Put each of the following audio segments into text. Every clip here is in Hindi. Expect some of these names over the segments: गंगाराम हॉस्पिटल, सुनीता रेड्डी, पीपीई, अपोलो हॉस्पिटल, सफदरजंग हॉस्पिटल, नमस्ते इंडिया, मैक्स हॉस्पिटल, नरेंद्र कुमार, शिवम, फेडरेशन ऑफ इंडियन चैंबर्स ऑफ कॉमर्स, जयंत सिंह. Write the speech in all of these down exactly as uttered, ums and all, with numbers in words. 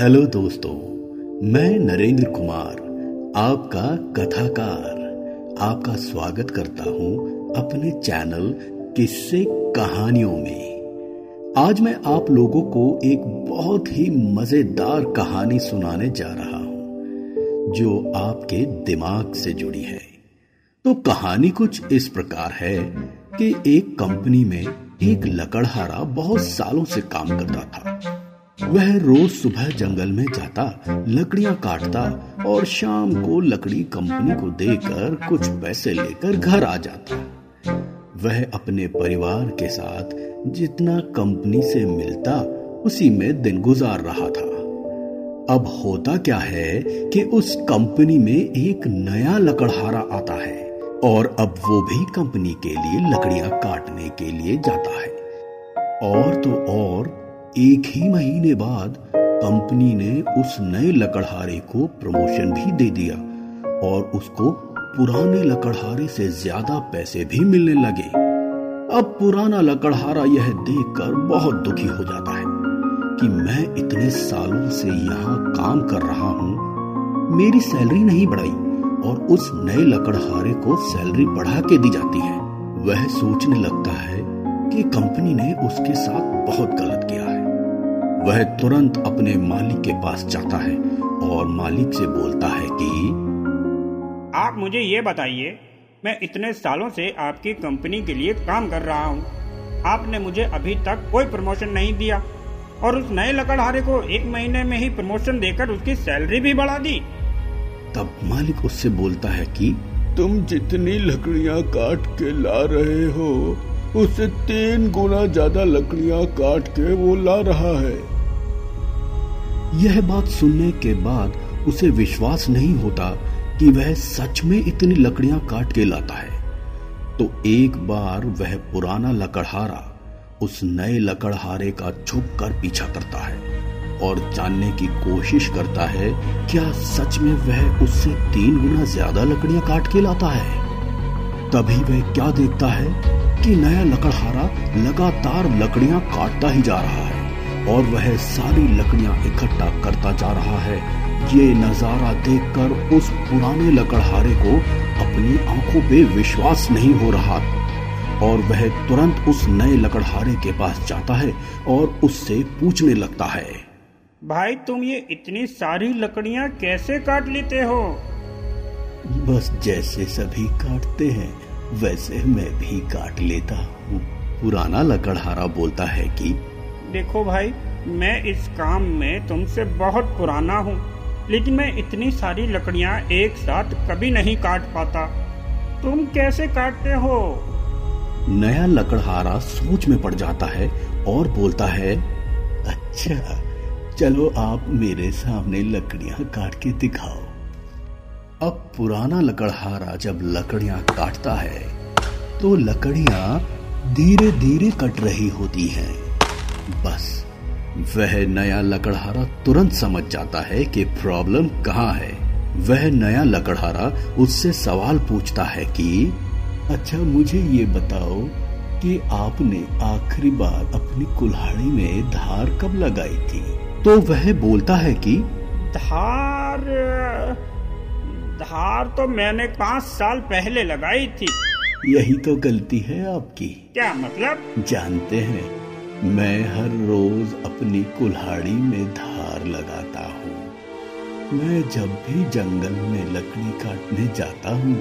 हेलो दोस्तों, मैं नरेंद्र कुमार आपका कथाकार आपका स्वागत करता हूं अपने चैनल किस्से कहानियों में। आज मैं आप लोगों को एक बहुत ही मजेदार कहानी सुनाने जा रहा हूं जो आपके दिमाग से जुड़ी है। तो कहानी कुछ इस प्रकार है कि एक कंपनी में एक लकड़हारा बहुत सालों से काम करता था। वह रोज सुबह जंगल में जाता, लकड़ियां काटता और शाम को लकड़ी कंपनी को देकर कुछ पैसे लेकर घर आ जाता। वह अपने परिवार के साथ जितना कंपनी से मिलता उसी में दिन गुजार रहा था। अब होता क्या है कि उस कंपनी में एक नया लकड़हारा आता है और अब वो भी कंपनी के लिए लकड़ियां काटने के लिए जाता है। और तो और एक ही महीने बाद कंपनी ने उस नए लकड़हारे को प्रमोशन भी दे दिया और उसको पुराने लकड़हारे से ज्यादा पैसे भी मिलने लगे। अब पुराना लकड़हारा यह देखकर बहुत दुखी हो जाता है कि मैं इतने सालों से यहाँ काम कर रहा हूँ, मेरी सैलरी नहीं बढ़ाई और उस नए लकड़हारे को सैलरी बढ़ा के दी जाती है। वह सोचने लगता है कि कंपनी ने उसके साथ बहुत गलत किया है। वह तुरंत अपने मालिक के पास जाता है और मालिक से बोलता है कि आप मुझे ये बताइए, मैं इतने सालों से आपकी कंपनी के लिए काम कर रहा हूँ, आपने मुझे अभी तक कोई प्रमोशन नहीं दिया और उस नए लकड़हारे को एक महीने में ही प्रमोशन देकर उसकी सैलरी भी बढ़ा दी। तब मालिक उससे बोलता है कि तुम जितनी लकड़ियाँ काट के ला रहे हो उससे तीन गुना ज्यादा लकड़ियां काट के वो ला रहा है। यह बात सुनने के बाद उसे विश्वास नहीं होता कि वह सच में इतनी लकड़ियां काट के लाता है। तो एक बार वह पुराना लकड़हारा उस नए लकड़हारे का छुप कर पीछा करता है और जानने की कोशिश करता है क्या सच में वह उससे तीन गुना ज्यादा लकड़ियां काट के लाता है। तभी वह क्या देखता है कि नया लकड़हारा लगातार लकड़ियां काटता ही जा रहा है और वह सारी लकड़ियां इकट्ठा करता जा रहा है। ये नजारा देखकर उस पुराने लकड़हारे को अपनी आंखों पे विश्वास नहीं हो रहा और वह तुरंत उस नए लकड़हारे के पास जाता है और उससे पूछने लगता है, भाई तुम ये इतनी सारी लकड़ियां कैसे काट लेते हो? बस जैसे सभी काटते हैं वैसे मैं भी काट लेता हूँ। पुराना लकड़हारा बोलता है कि देखो भाई, मैं इस काम में तुमसे बहुत पुराना हूँ, लेकिन मैं इतनी सारी लकड़ियाँ एक साथ कभी नहीं काट पाता, तुम कैसे काटते हो? नया लकड़हारा सोच में पड़ जाता है और बोलता है, अच्छा चलो आप मेरे सामने लकड़ियाँ काट के दिखाओ। अब पुराना लकड़हारा जब लकड़ियां काटता है तो लकड़ियां धीरे धीरे कट रही होती हैं। बस वह नया लकड़हारा तुरंत समझ जाता है कि प्रॉब्लम कहाँ है। वह नया लकड़हारा उससे सवाल पूछता है कि अच्छा मुझे ये बताओ कि आपने आखिरी बार अपनी कुल्हाड़ी में धार कब लगाई थी? तो वह बोलता है कि धार धार तो मैंने पाँच साल पहले लगाई थी। यही तो गलती है आपकी। क्या मतलब? जानते हैं, मैं हर रोज अपनी कुल्हाड़ी में धार लगाता हूँ। मैं जब भी जंगल में लकड़ी काटने जाता हूँ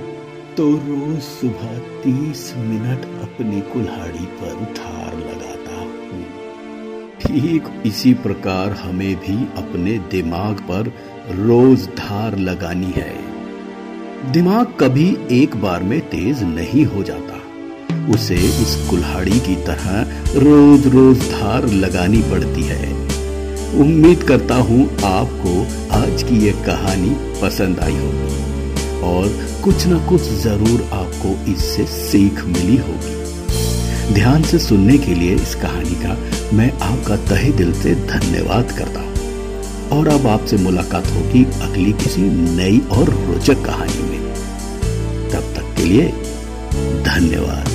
तो रोज सुबह तीस मिनट अपनी कुल्हाड़ी पर धार लगाता हूँ। ठीक इसी प्रकार हमें भी अपने दिमाग पर रोज धार लगानी है। दिमाग कभी एक बार में तेज नहीं हो जाता, उसे उस कुल्हाड़ी की तरह रोज रोज धार लगानी पड़ती है। उम्मीद करता हूँ आपको आज की ये कहानी पसंद आई होगी और कुछ ना कुछ जरूर आपको इससे सीख मिली होगी। ध्यान से सुनने के लिए इस कहानी का मैं आपका तहे दिल से धन्यवाद करता हूँ और अब आपसे मुलाकात होगी अगली किसी नई और रोचक कहानी में। तब तक के लिए धन्यवाद।